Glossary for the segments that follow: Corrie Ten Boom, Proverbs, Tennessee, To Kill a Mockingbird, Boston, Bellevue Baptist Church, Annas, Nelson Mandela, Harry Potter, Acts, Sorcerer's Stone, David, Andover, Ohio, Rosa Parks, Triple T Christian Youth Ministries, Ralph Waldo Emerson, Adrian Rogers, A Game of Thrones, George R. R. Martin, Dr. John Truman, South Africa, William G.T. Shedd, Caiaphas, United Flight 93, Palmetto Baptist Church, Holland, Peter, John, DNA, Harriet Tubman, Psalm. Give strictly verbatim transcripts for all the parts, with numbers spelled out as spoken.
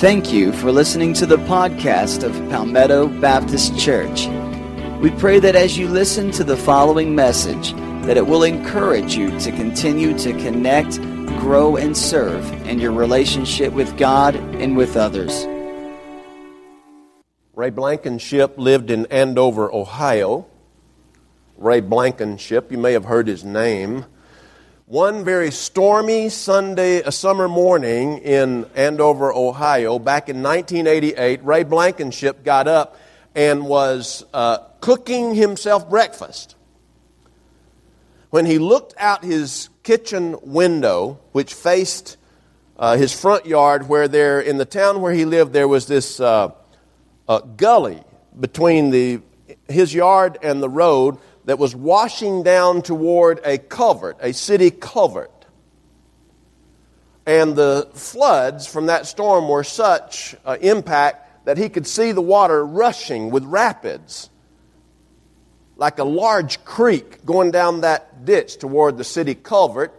Thank you for listening to the podcast of Palmetto Baptist Church. We pray that as you listen to the following message, that it will encourage you to continue to connect, grow, and serve in your relationship with God and with others. Ray Blankenship lived in Andover, Ohio. Ray Blankenship, you may have heard his name. One very stormy Sunday, a summer morning in Andover, Ohio, back in nineteen eighty-eight, Ray Blankenship got up and was uh, cooking himself breakfast. When he looked out his kitchen window, which faced uh, his front yard, where there in the town where he lived, there was this uh, uh, gully between the his yard and the road that was washing down toward a culvert, a city culvert. And the floods from that storm were such uh, impact that he could see the water rushing with rapids, like a large creek going down that ditch toward the city culvert.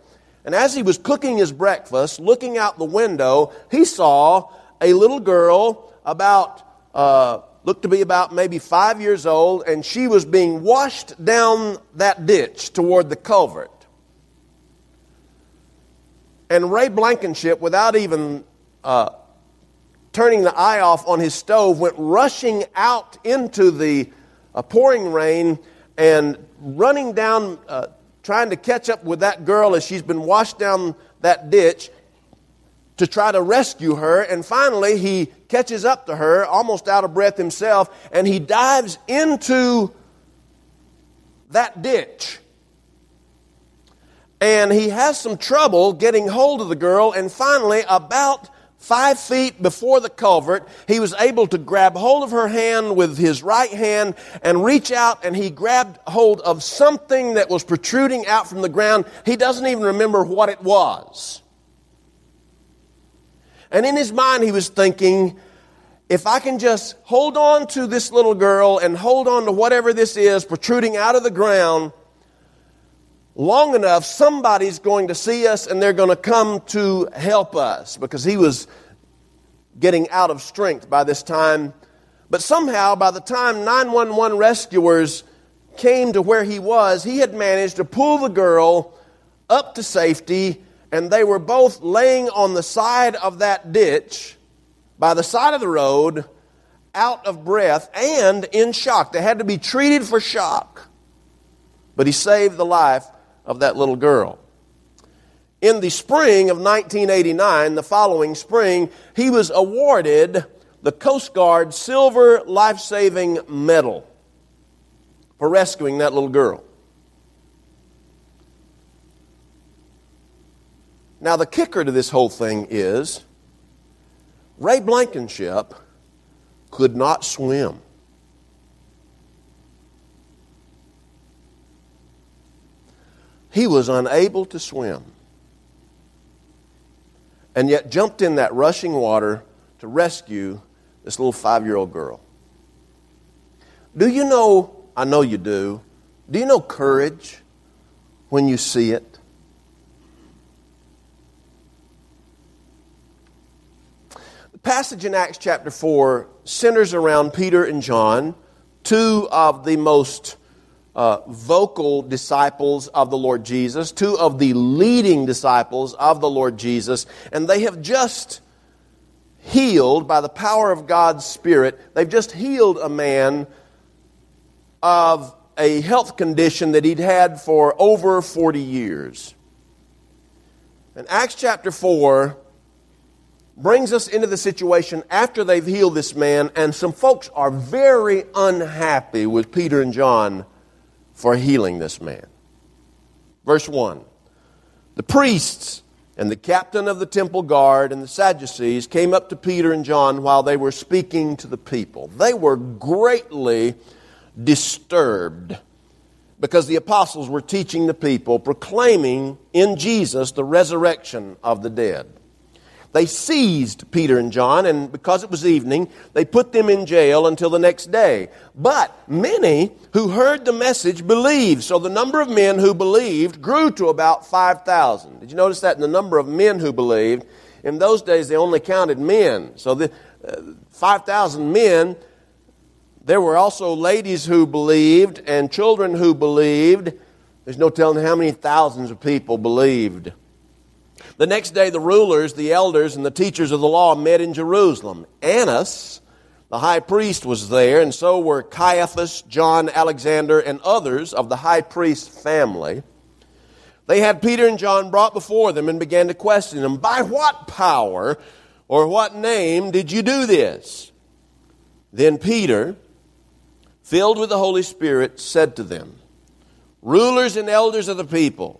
And as he was cooking his breakfast, looking out the window, he saw a little girl about... Uh, looked to be about maybe five years old, and she was being washed down that ditch toward the culvert. And Ray Blankenship, without even uh, turning the eye off on his stove, went rushing out into the uh, pouring rain and running down, uh, trying to catch up with that girl as she's been washed down that ditch, to try to rescue her. And finally he catches up to her, almost out of breath himself, and he dives into that ditch. And he has some trouble getting hold of the girl, and finally, about five feet before the culvert, he was able to grab hold of her hand with his right hand and reach out, and he grabbed hold of something that was protruding out from the ground. He doesn't even remember what it was. And in his mind, he was thinking, if I can just hold on to this little girl and hold on to whatever this is protruding out of the ground long enough, somebody's going to see us and they're going to come to help us, because he was getting out of strength by this time. But somehow, by the time nine one one rescuers came to where he was, he had managed to pull the girl up to safety. And they were both laying on the side of that ditch, by the side of the road, out of breath and in shock. They had to be treated for shock. But he saved the life of that little girl. In the spring of nineteen eighty-nine, the following spring, he was awarded the Coast Guard Silver Life-Saving Medal for rescuing that little girl. Now, the kicker to this whole thing is Ray Blankenship could not swim. He was unable to swim, and yet jumped in that rushing water to rescue this little five-year-old girl. Do you know, I know you do, do you know courage when you see it? Passage in Acts chapter four centers around Peter and John, two of the most uh, vocal disciples of the Lord Jesus, two of the leading disciples of the Lord Jesus, and they have just healed, by the power of God's Spirit, they've just healed a man of a health condition that he'd had for over forty years. In Acts chapter four, brings us into the situation after they've healed this man, and some folks are very unhappy with Peter and John for healing this man. Verse one, the priests and the captain of the temple guard and the Sadducees came up to Peter and John while they were speaking to the people. They were greatly disturbed because the apostles were teaching the people, proclaiming in Jesus the resurrection of the dead. They seized Peter and John, and because it was evening, they put them in jail until the next day. But many who heard the message believed. So the number of men who believed grew to about five thousand. Did you notice that? The number of men who believed in those days they only counted men. So the uh, five thousand men, there were also ladies who believed and children who believed. There's no telling how many thousands of people believed. The next day the rulers, the elders, and the teachers of the law met in Jerusalem. Annas, the high priest, was there, and so were Caiaphas, John, Alexander, and others of the high priest's family. They had Peter and John brought before them and began to question them. By what power or what name did you do this? Then Peter, filled with the Holy Spirit, said to them, Rulers and elders of the people,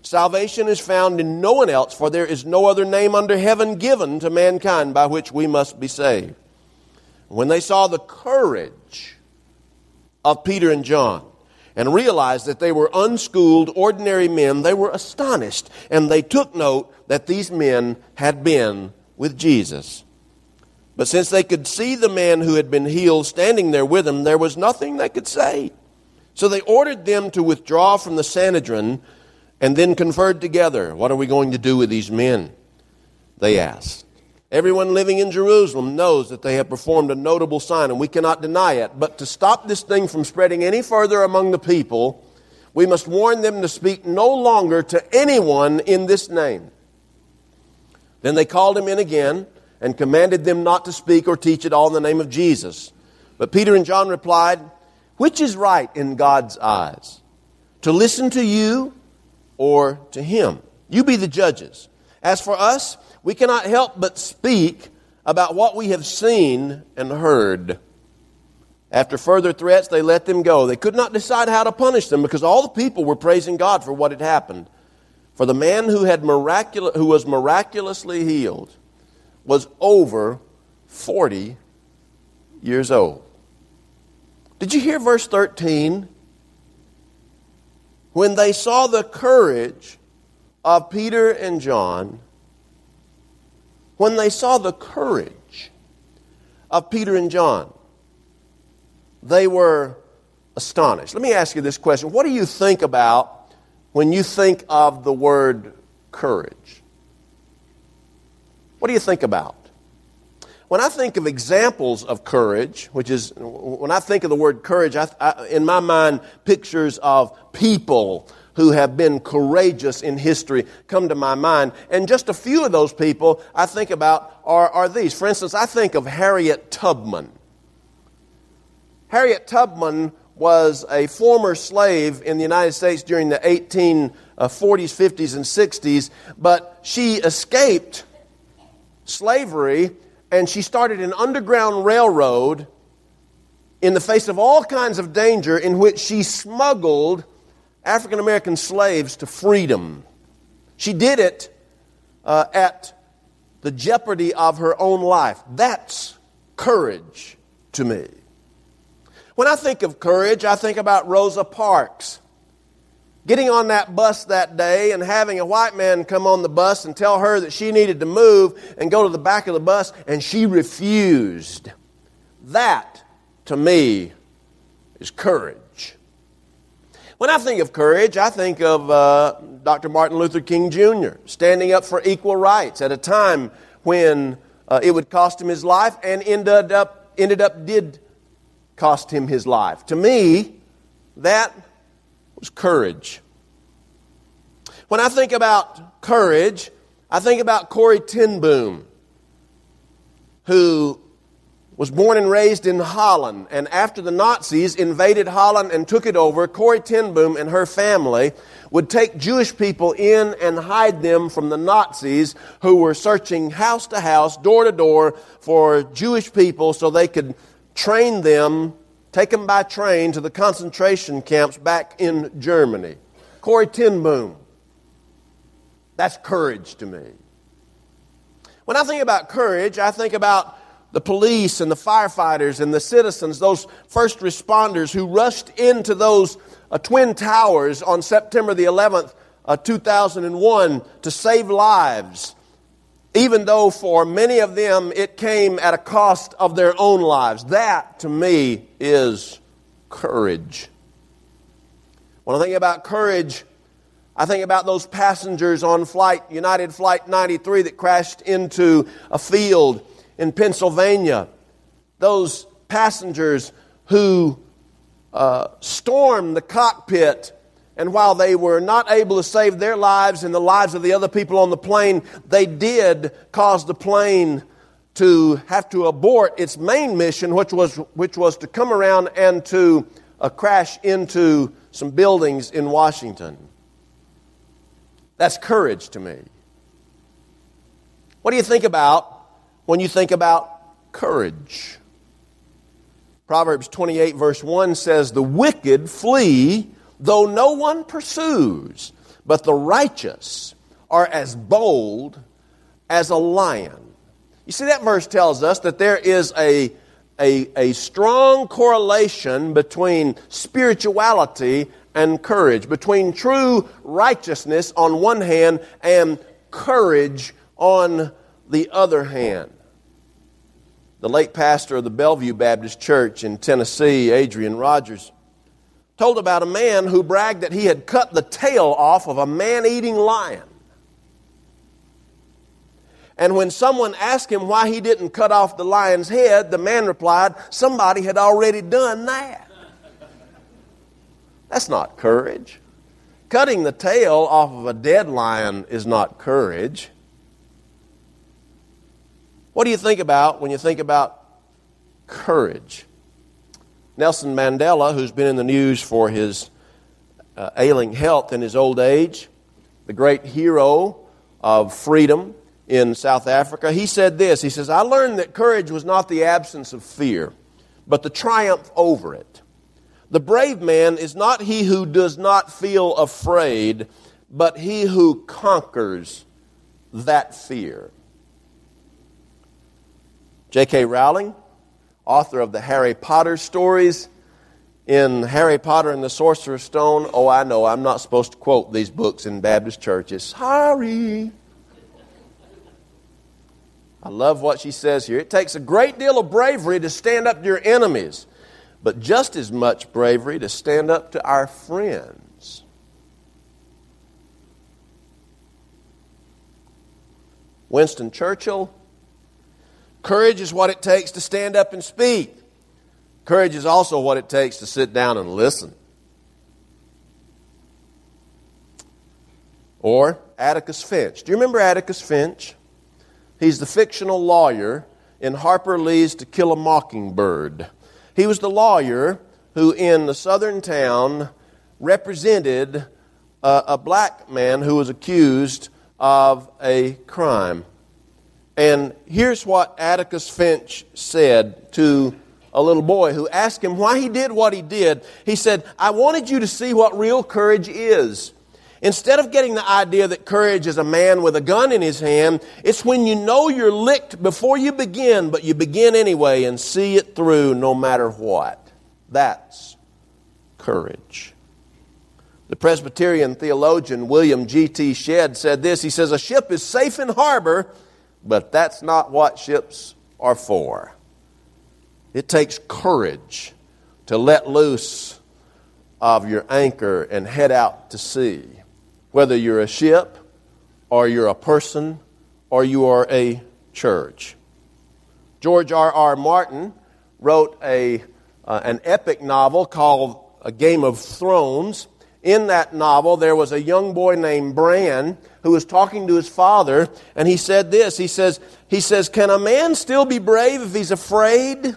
Salvation is found in no one else, for there is no other name under heaven given to mankind by which we must be saved. When they saw the courage of Peter and John and realized that they were unschooled, ordinary men, they were astonished, and they took note that these men had been with Jesus. But since they could see the man who had been healed standing there with them, there was nothing they could say. So they ordered them to withdraw from the Sanhedrin, and then conferred together. What are we going to do with these men? They asked. Everyone living in Jerusalem knows that they have performed a notable sign, and we cannot deny it. But to stop this thing from spreading any further among the people, we must warn them to speak no longer to anyone in this name. Then they called him in again and commanded them not to speak or teach at all in the name of Jesus. But Peter and John replied, Which is right in God's eyes? To listen to you or to him? You be the judges. As for us, we cannot help but speak about what we have seen and heard. After further threats, they let them go. They could not decide how to punish them because all the people were praising God for what had happened. For the man who had miraculous, who was miraculously healed was over forty years old. Did you hear verse thirteen? When they saw the courage of Peter and John, when they saw the courage of Peter and John, they were astonished. Let me ask you this question. What do you think about when you think of the word courage? What do you think about? When I think of examples of courage, which is, when I think of the word courage, I, I, in my mind, pictures of people who have been courageous in history come to my mind. And just a few of those people I think about are, are these. For instance, I think of Harriet Tubman. Harriet Tubman was a former slave in the United States during the eighteen forties, fifties, and sixties, but she escaped slavery. And she started an underground railroad in the face of all kinds of danger, in which she smuggled African-American slaves to freedom. She did it uh, at the jeopardy of her own life. That's courage to me. When I think of courage, I think about Rosa Parks. Getting on that bus that day and having a white man come on the bus and tell her that she needed to move and go to the back of the bus, and she refused. That, to me, is courage. When I think of courage, I think of uh, Doctor Martin Luther King Junior standing up for equal rights at a time when uh, it would cost him his life, and ended up, ended up did cost him his life. To me, that was courage. When I think about courage, I think about Corrie Ten Boom, who was born and raised in Holland. And after the Nazis invaded Holland and took it over, Corrie Ten Boom and her family would take Jewish people in and hide them from the Nazis, who were searching house to house, door to door for Jewish people so they could train them Take them by train to the concentration camps back in Germany. Corrie Ten Boom. That's courage to me. When I think about courage, I think about the police and the firefighters and the citizens, those first responders who rushed into those uh, Twin Towers on September the eleventh, uh, two thousand one, to save lives, even though for many of them it came at a cost of their own lives. That, to me, is courage. When I think about courage, I think about those passengers on flight United Flight ninety-three that crashed into a field in Pennsylvania. Those passengers who uh, stormed the cockpit, and while they were not able to save their lives and the lives of the other people on the plane, they did cause the plane to have to abort its main mission, which was which was to come around and to uh, crash into some buildings in Washington. That's courage to me. What do you think about when you think about courage? Proverbs twenty-eight verse one says, "The wicked flee, though no one pursues, but the righteous are as bold as a lion." You see, that verse tells us that there is a, a, a strong correlation between spirituality and courage, between true righteousness on one hand and courage on the other hand. The late pastor of the Bellevue Baptist Church in Tennessee, Adrian Rogers, told about a man who bragged that he had cut the tail off of a man-eating lion. And when someone asked him why he didn't cut off the lion's head, the man replied, "Somebody had already done that." That's not courage. Cutting the tail off of a dead lion is not courage. What do you think about when you think about courage? Nelson Mandela, who's been in the news for his uh, ailing health in his old age, the great hero of freedom in South Africa, he said this. He says, "I learned that courage was not the absence of fear, but the triumph over it. The brave man is not he who does not feel afraid, but he who conquers that fear." J K. Rowling, author of the Harry Potter stories, in Harry Potter and the Sorcerer's Stone. Oh, I know, I'm not supposed to quote these books in Baptist churches. Sorry. I love what she says here. "It takes a great deal of bravery to stand up to your enemies, but just as much bravery to stand up to our friends." Winston Churchill, "Courage is what it takes to stand up and speak. Courage is also what it takes to sit down and listen." Or Atticus Finch. Do you remember Atticus Finch? He's the fictional lawyer in Harper Lee's To Kill a Mockingbird. He was the lawyer who in the southern town represented a, a black man who was accused of a crime. And here's what Atticus Finch said to a little boy who asked him why he did what he did. He said, "I wanted you to see what real courage is. Instead of getting the idea that courage is a man with a gun in his hand, it's when you know you're licked before you begin, but you begin anyway and see it through no matter what. That's courage." The Presbyterian theologian William G T Shedd said this. He says, "A ship is safe in harbor, but that's not what ships are for. It takes courage to let loose of your anchor and head out to sea, whether you're a ship or you're a person or you are a church." George R R. Martin wrote a, uh, an epic novel called A Game of Thrones. In that novel, there was a young boy named Bran who was talking to his father, and he said this. He says, he says, "Can a man still be brave if he's afraid?"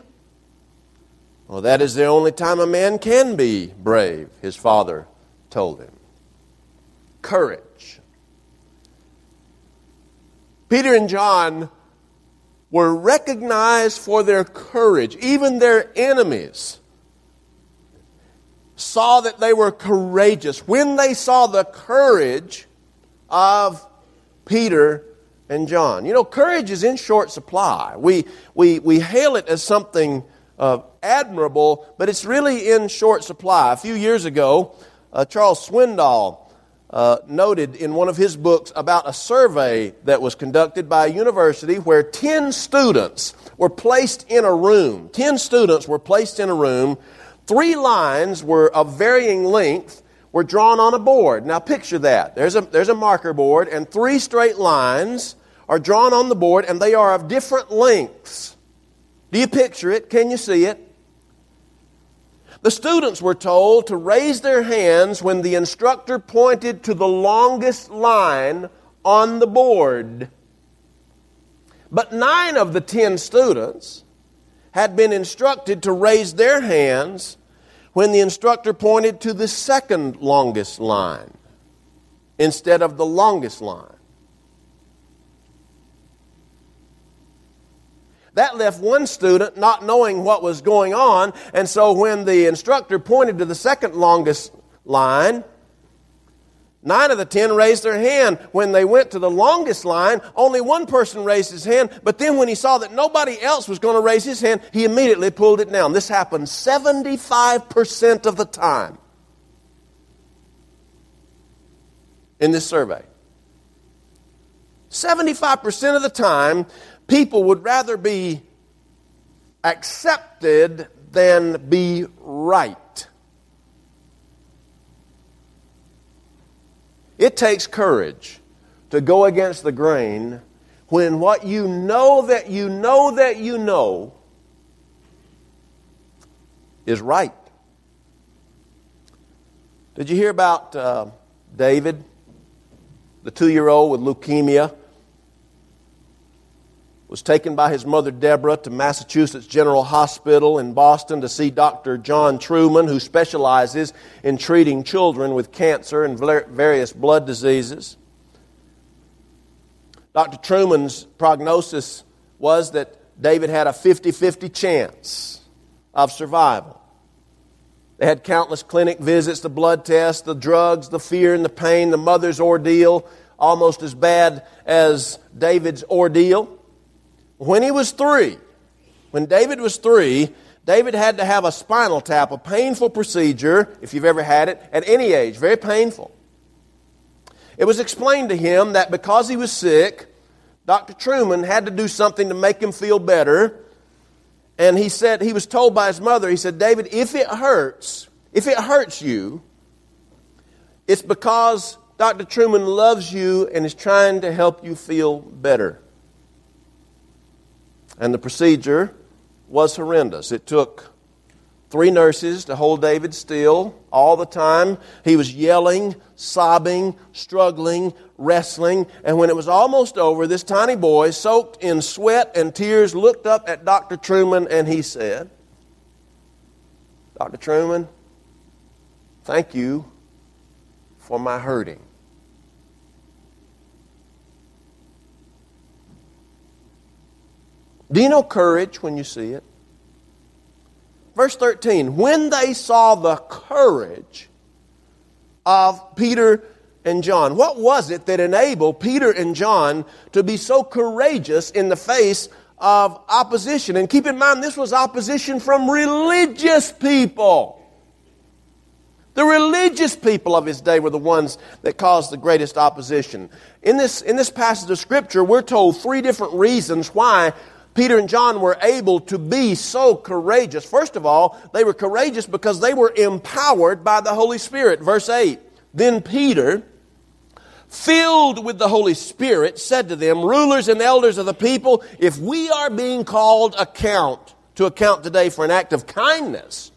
"Well, that is the only time a man can be brave," his father told him. Courage. Peter and John were recognized for their courage. Even their enemies saw that they were courageous when they saw the courage of Peter and John. You know, courage is in short supply. We we we hail it as something uh, admirable, but it's really in short supply. A few years ago, uh, Charles Swindoll uh, noted in one of his books about a survey that was conducted by a university where ten students were placed in a room. Ten students were placed in a room. Three lines were of varying length were drawn on a board. Now picture that. There's a there's a marker board, and three straight lines are drawn on the board, and they are of different lengths. Do you picture it? Can you see it? The students were told to raise their hands when the instructor pointed to the longest line on the board. But nine of the ten students had been instructed to raise their hands when the instructor pointed to the second longest line instead of the longest line. That left one student not knowing what was going on, and so when the instructor pointed to the second longest line, nine of the ten raised their hand. When they went to the longest line, only one person raised his hand, but then when he saw that nobody else was going to raise his hand, he immediately pulled it down. This happened seventy-five percent of the time in this survey. seventy-five percent of the time, people would rather be accepted than be right. It takes courage to go against the grain when what you know that you know that you know is right. Did you hear about uh, David, the two-year-old with leukemia? Was taken by his mother Deborah to Massachusetts General Hospital in Boston to see Doctor John Truman, who specializes in treating children with cancer and various blood diseases. Doctor Truman's prognosis was that David had a fifty-fifty chance of survival. They had countless clinic visits, the blood tests, the drugs, the fear and the pain, the mother's ordeal, almost as bad as David's ordeal. When he was three, when David was three, David had to have a spinal tap, a painful procedure, if you've ever had it, at any age, very painful. It was explained to him that because he was sick, Doctor Truman had to do something to make him feel better. And he said, he was told by his mother, he said, David, if it hurts, if it hurts you, it's because Doctor Truman loves you and is trying to help you feel better. And the procedure was horrendous. It took three nurses to hold David still all the time. He was yelling, sobbing, struggling, wrestling. And when it was almost over, this tiny boy, soaked in sweat and tears, looked up at Doctor Truman and he said, Doctor Truman, thank you for my hurting. Do you know courage when you see it? Verse thirteen, when they saw the courage of Peter and John, what was it that enabled Peter and John to be so courageous in the face of opposition? And keep in mind, this was opposition from religious people. The religious people of his day were the ones that caused the greatest opposition. In this, in this passage of Scripture, we're told three different reasons why Peter and John were able to be so courageous. First of all, they were courageous because they were empowered by the Holy Spirit. Verse eight, then Peter, filled with the Holy Spirit, said to them, rulers and elders of the people, if we are being called account to account today for an act of kindness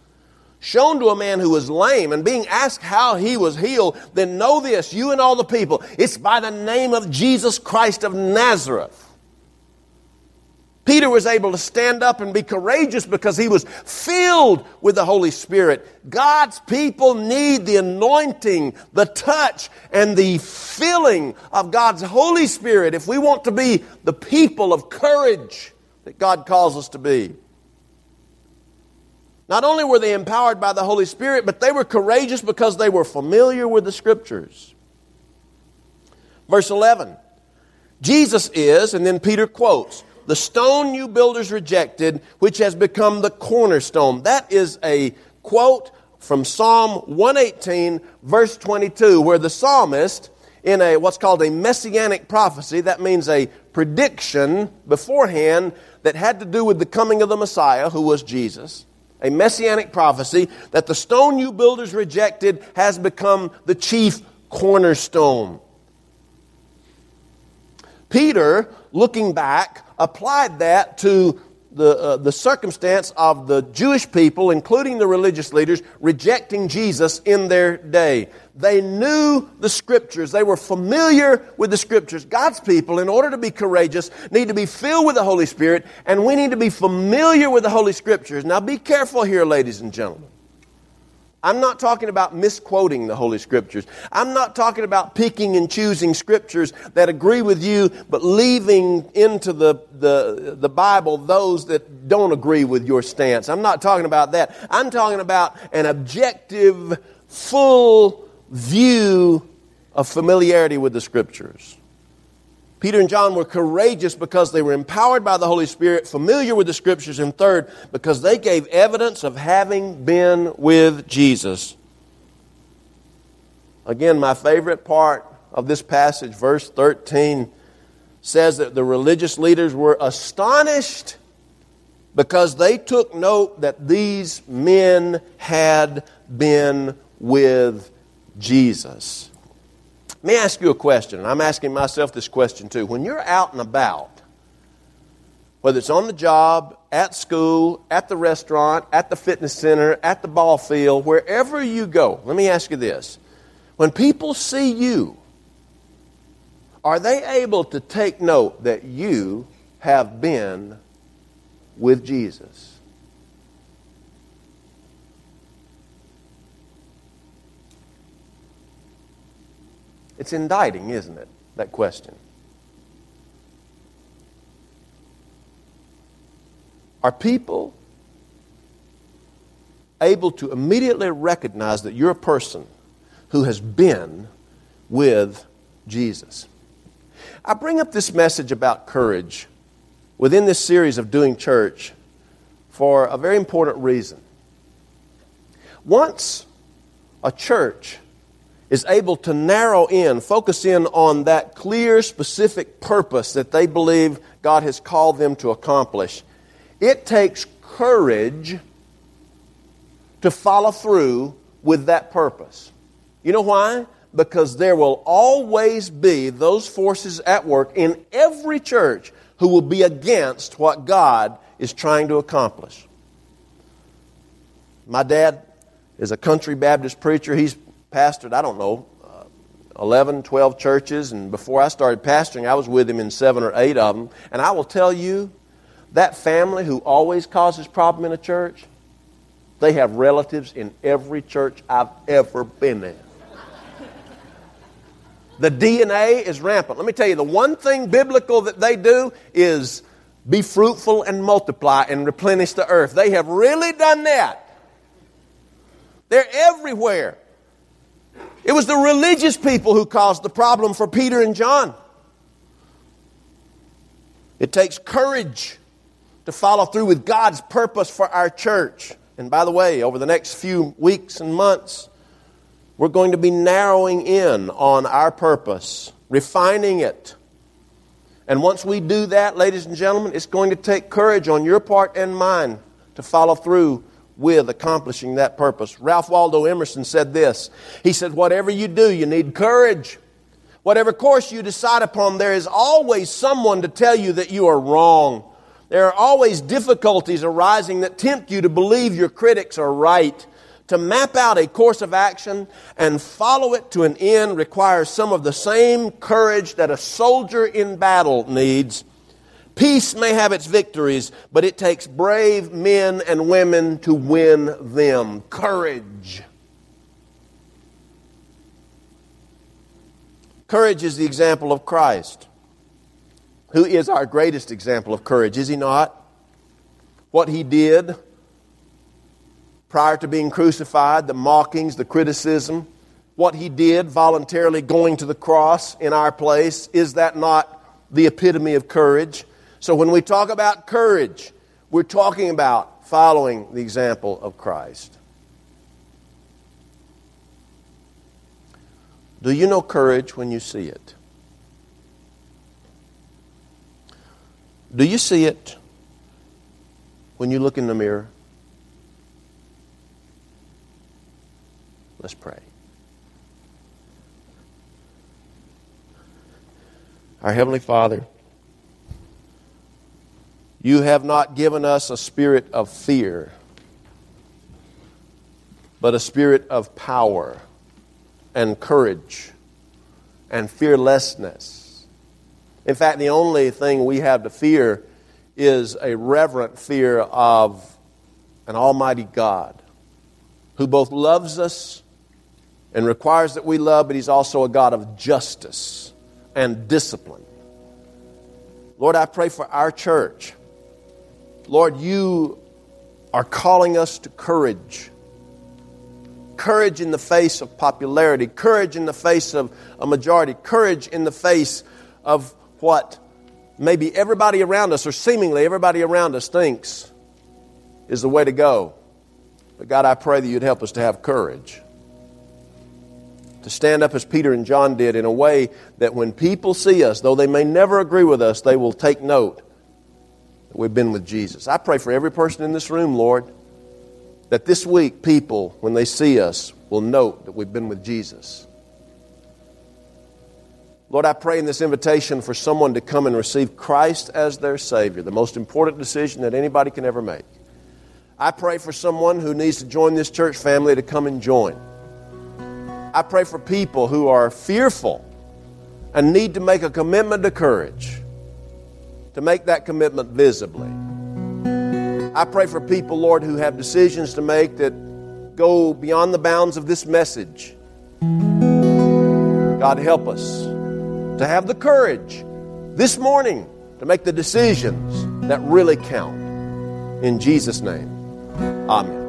shown to a man who was lame and being asked how he was healed, then know this, you and all the people, it's by the name of Jesus Christ of Nazareth. Peter was able to stand up and be courageous because he was filled with the Holy Spirit. God's people need the anointing, the touch, and the filling of God's Holy Spirit if we want to be the people of courage that God calls us to be. Not only were they empowered by the Holy Spirit, but they were courageous because they were familiar with the Scriptures. Verse eleven. Jesus is, and then Peter quotes, the stone you builders rejected, which has become the cornerstone. That is a quote from Psalm one eighteen, verse twenty-two, where the psalmist, in a what's called a messianic prophecy, that means a prediction beforehand that had to do with the coming of the Messiah, who was Jesus, a messianic prophecy that the stone you builders rejected has become the chief cornerstone. Peter, looking back, applied that to the uh, the circumstance of the Jewish people, including the religious leaders, rejecting Jesus in their day. They knew the Scriptures. They were familiar with the Scriptures. God's people, in order to be courageous, need to be filled with the Holy Spirit, and we need to be familiar with the Holy Scriptures. Now be careful here, ladies and gentlemen. I'm not talking about misquoting the Holy Scriptures. I'm not talking about picking and choosing Scriptures that agree with you, but leaving into the, the, the Bible those that don't agree with your stance. I'm not talking about that. I'm talking about an objective, full view of familiarity with the Scriptures. Peter and John were courageous because they were empowered by the Holy Spirit, familiar with the Scriptures, and third, because they gave evidence of having been with Jesus. Again, my favorite part of this passage, verse thirteen, says that the religious leaders were astonished because they took note that these men had been with Jesus. Let me ask you a question, and I'm asking myself this question too. When you're out and about, whether it's on the job, at school, at the restaurant, at the fitness center, at the ball field, wherever you go, let me ask you this. When people see you, are they able to take note that you have been with Jesus? It's indicting, isn't it, that question? Are people able to immediately recognize that you're a person who has been with Jesus? I bring up this message about courage within this series of Doing Church for a very important reason. Once a church is able to narrow in, focus in on that clear, specific purpose that they believe God has called them to accomplish, it takes courage to follow through with that purpose. You know why? Because there will always be those forces at work in every church who will be against what God is trying to accomplish. My dad is a country Baptist preacher. He's pastored, I don't know, uh, eleven, twelve churches, and before I started pastoring, I was with him in seven or eight of them, and I will tell you, that family who always causes problem in a church, they have relatives in every church I've ever been in. The D N A is rampant. Let me tell you, the one thing biblical that they do is be fruitful and multiply and replenish the earth. They have really done that. They're everywhere. It was the religious people who caused the problem for Peter and John. It takes courage to follow through with God's purpose for our church. And by the way, over the next few weeks and months, we're going to be narrowing in on our purpose, refining it. And once we do that, ladies and gentlemen, it's going to take courage on your part and mine to follow through with accomplishing that purpose. Ralph Waldo Emerson said this. He said, whatever you do, you need courage. Whatever course you decide upon, there is always someone to tell you that you are wrong. There are always difficulties arising that tempt you to believe your critics are right. To map out a course of action and follow it to an end requires some of the same courage that a soldier in battle needs. Peace may have its victories, but it takes brave men and women to win them. Courage. Courage is the example of Christ, who is our greatest example of courage, is he not? What he did prior to being crucified, the mockings, the criticism, what he did voluntarily going to the cross in our place, is that not the epitome of courage. So when we talk about courage, we're talking about following the example of Christ. Do you know courage when you see it? Do you see it when you look in the mirror? Let's pray. Our Heavenly Father, you have not given us a spirit of fear, but a spirit of power and courage and fearlessness. In fact, the only thing we have to fear is a reverent fear of an almighty God who both loves us and requires that we love, but He's also a God of justice and discipline. Lord, I pray for our church. Lord, you are calling us to courage. Courage in the face of popularity. Courage in the face of a majority. Courage in the face of what maybe everybody around us, or seemingly everybody around us, thinks is the way to go. But God, I pray that you'd help us to have courage. To stand up as Peter and John did in a way that when people see us, though they may never agree with us, they will take note that we've been with Jesus. I pray for every person in this room, Lord, that this week people, when they see us, will note that we've been with Jesus. Lord, I pray in this invitation for someone to come and receive Christ as their Savior, the most important decision that anybody can ever make. I pray for someone who needs to join this church family to come and join. I pray for people who are fearful and need to make a commitment to courage, to make that commitment visibly. I pray for people, Lord, who have decisions to make that go beyond the bounds of this message. God, help us to have the courage this morning to make the decisions that really count. In Jesus' name, amen.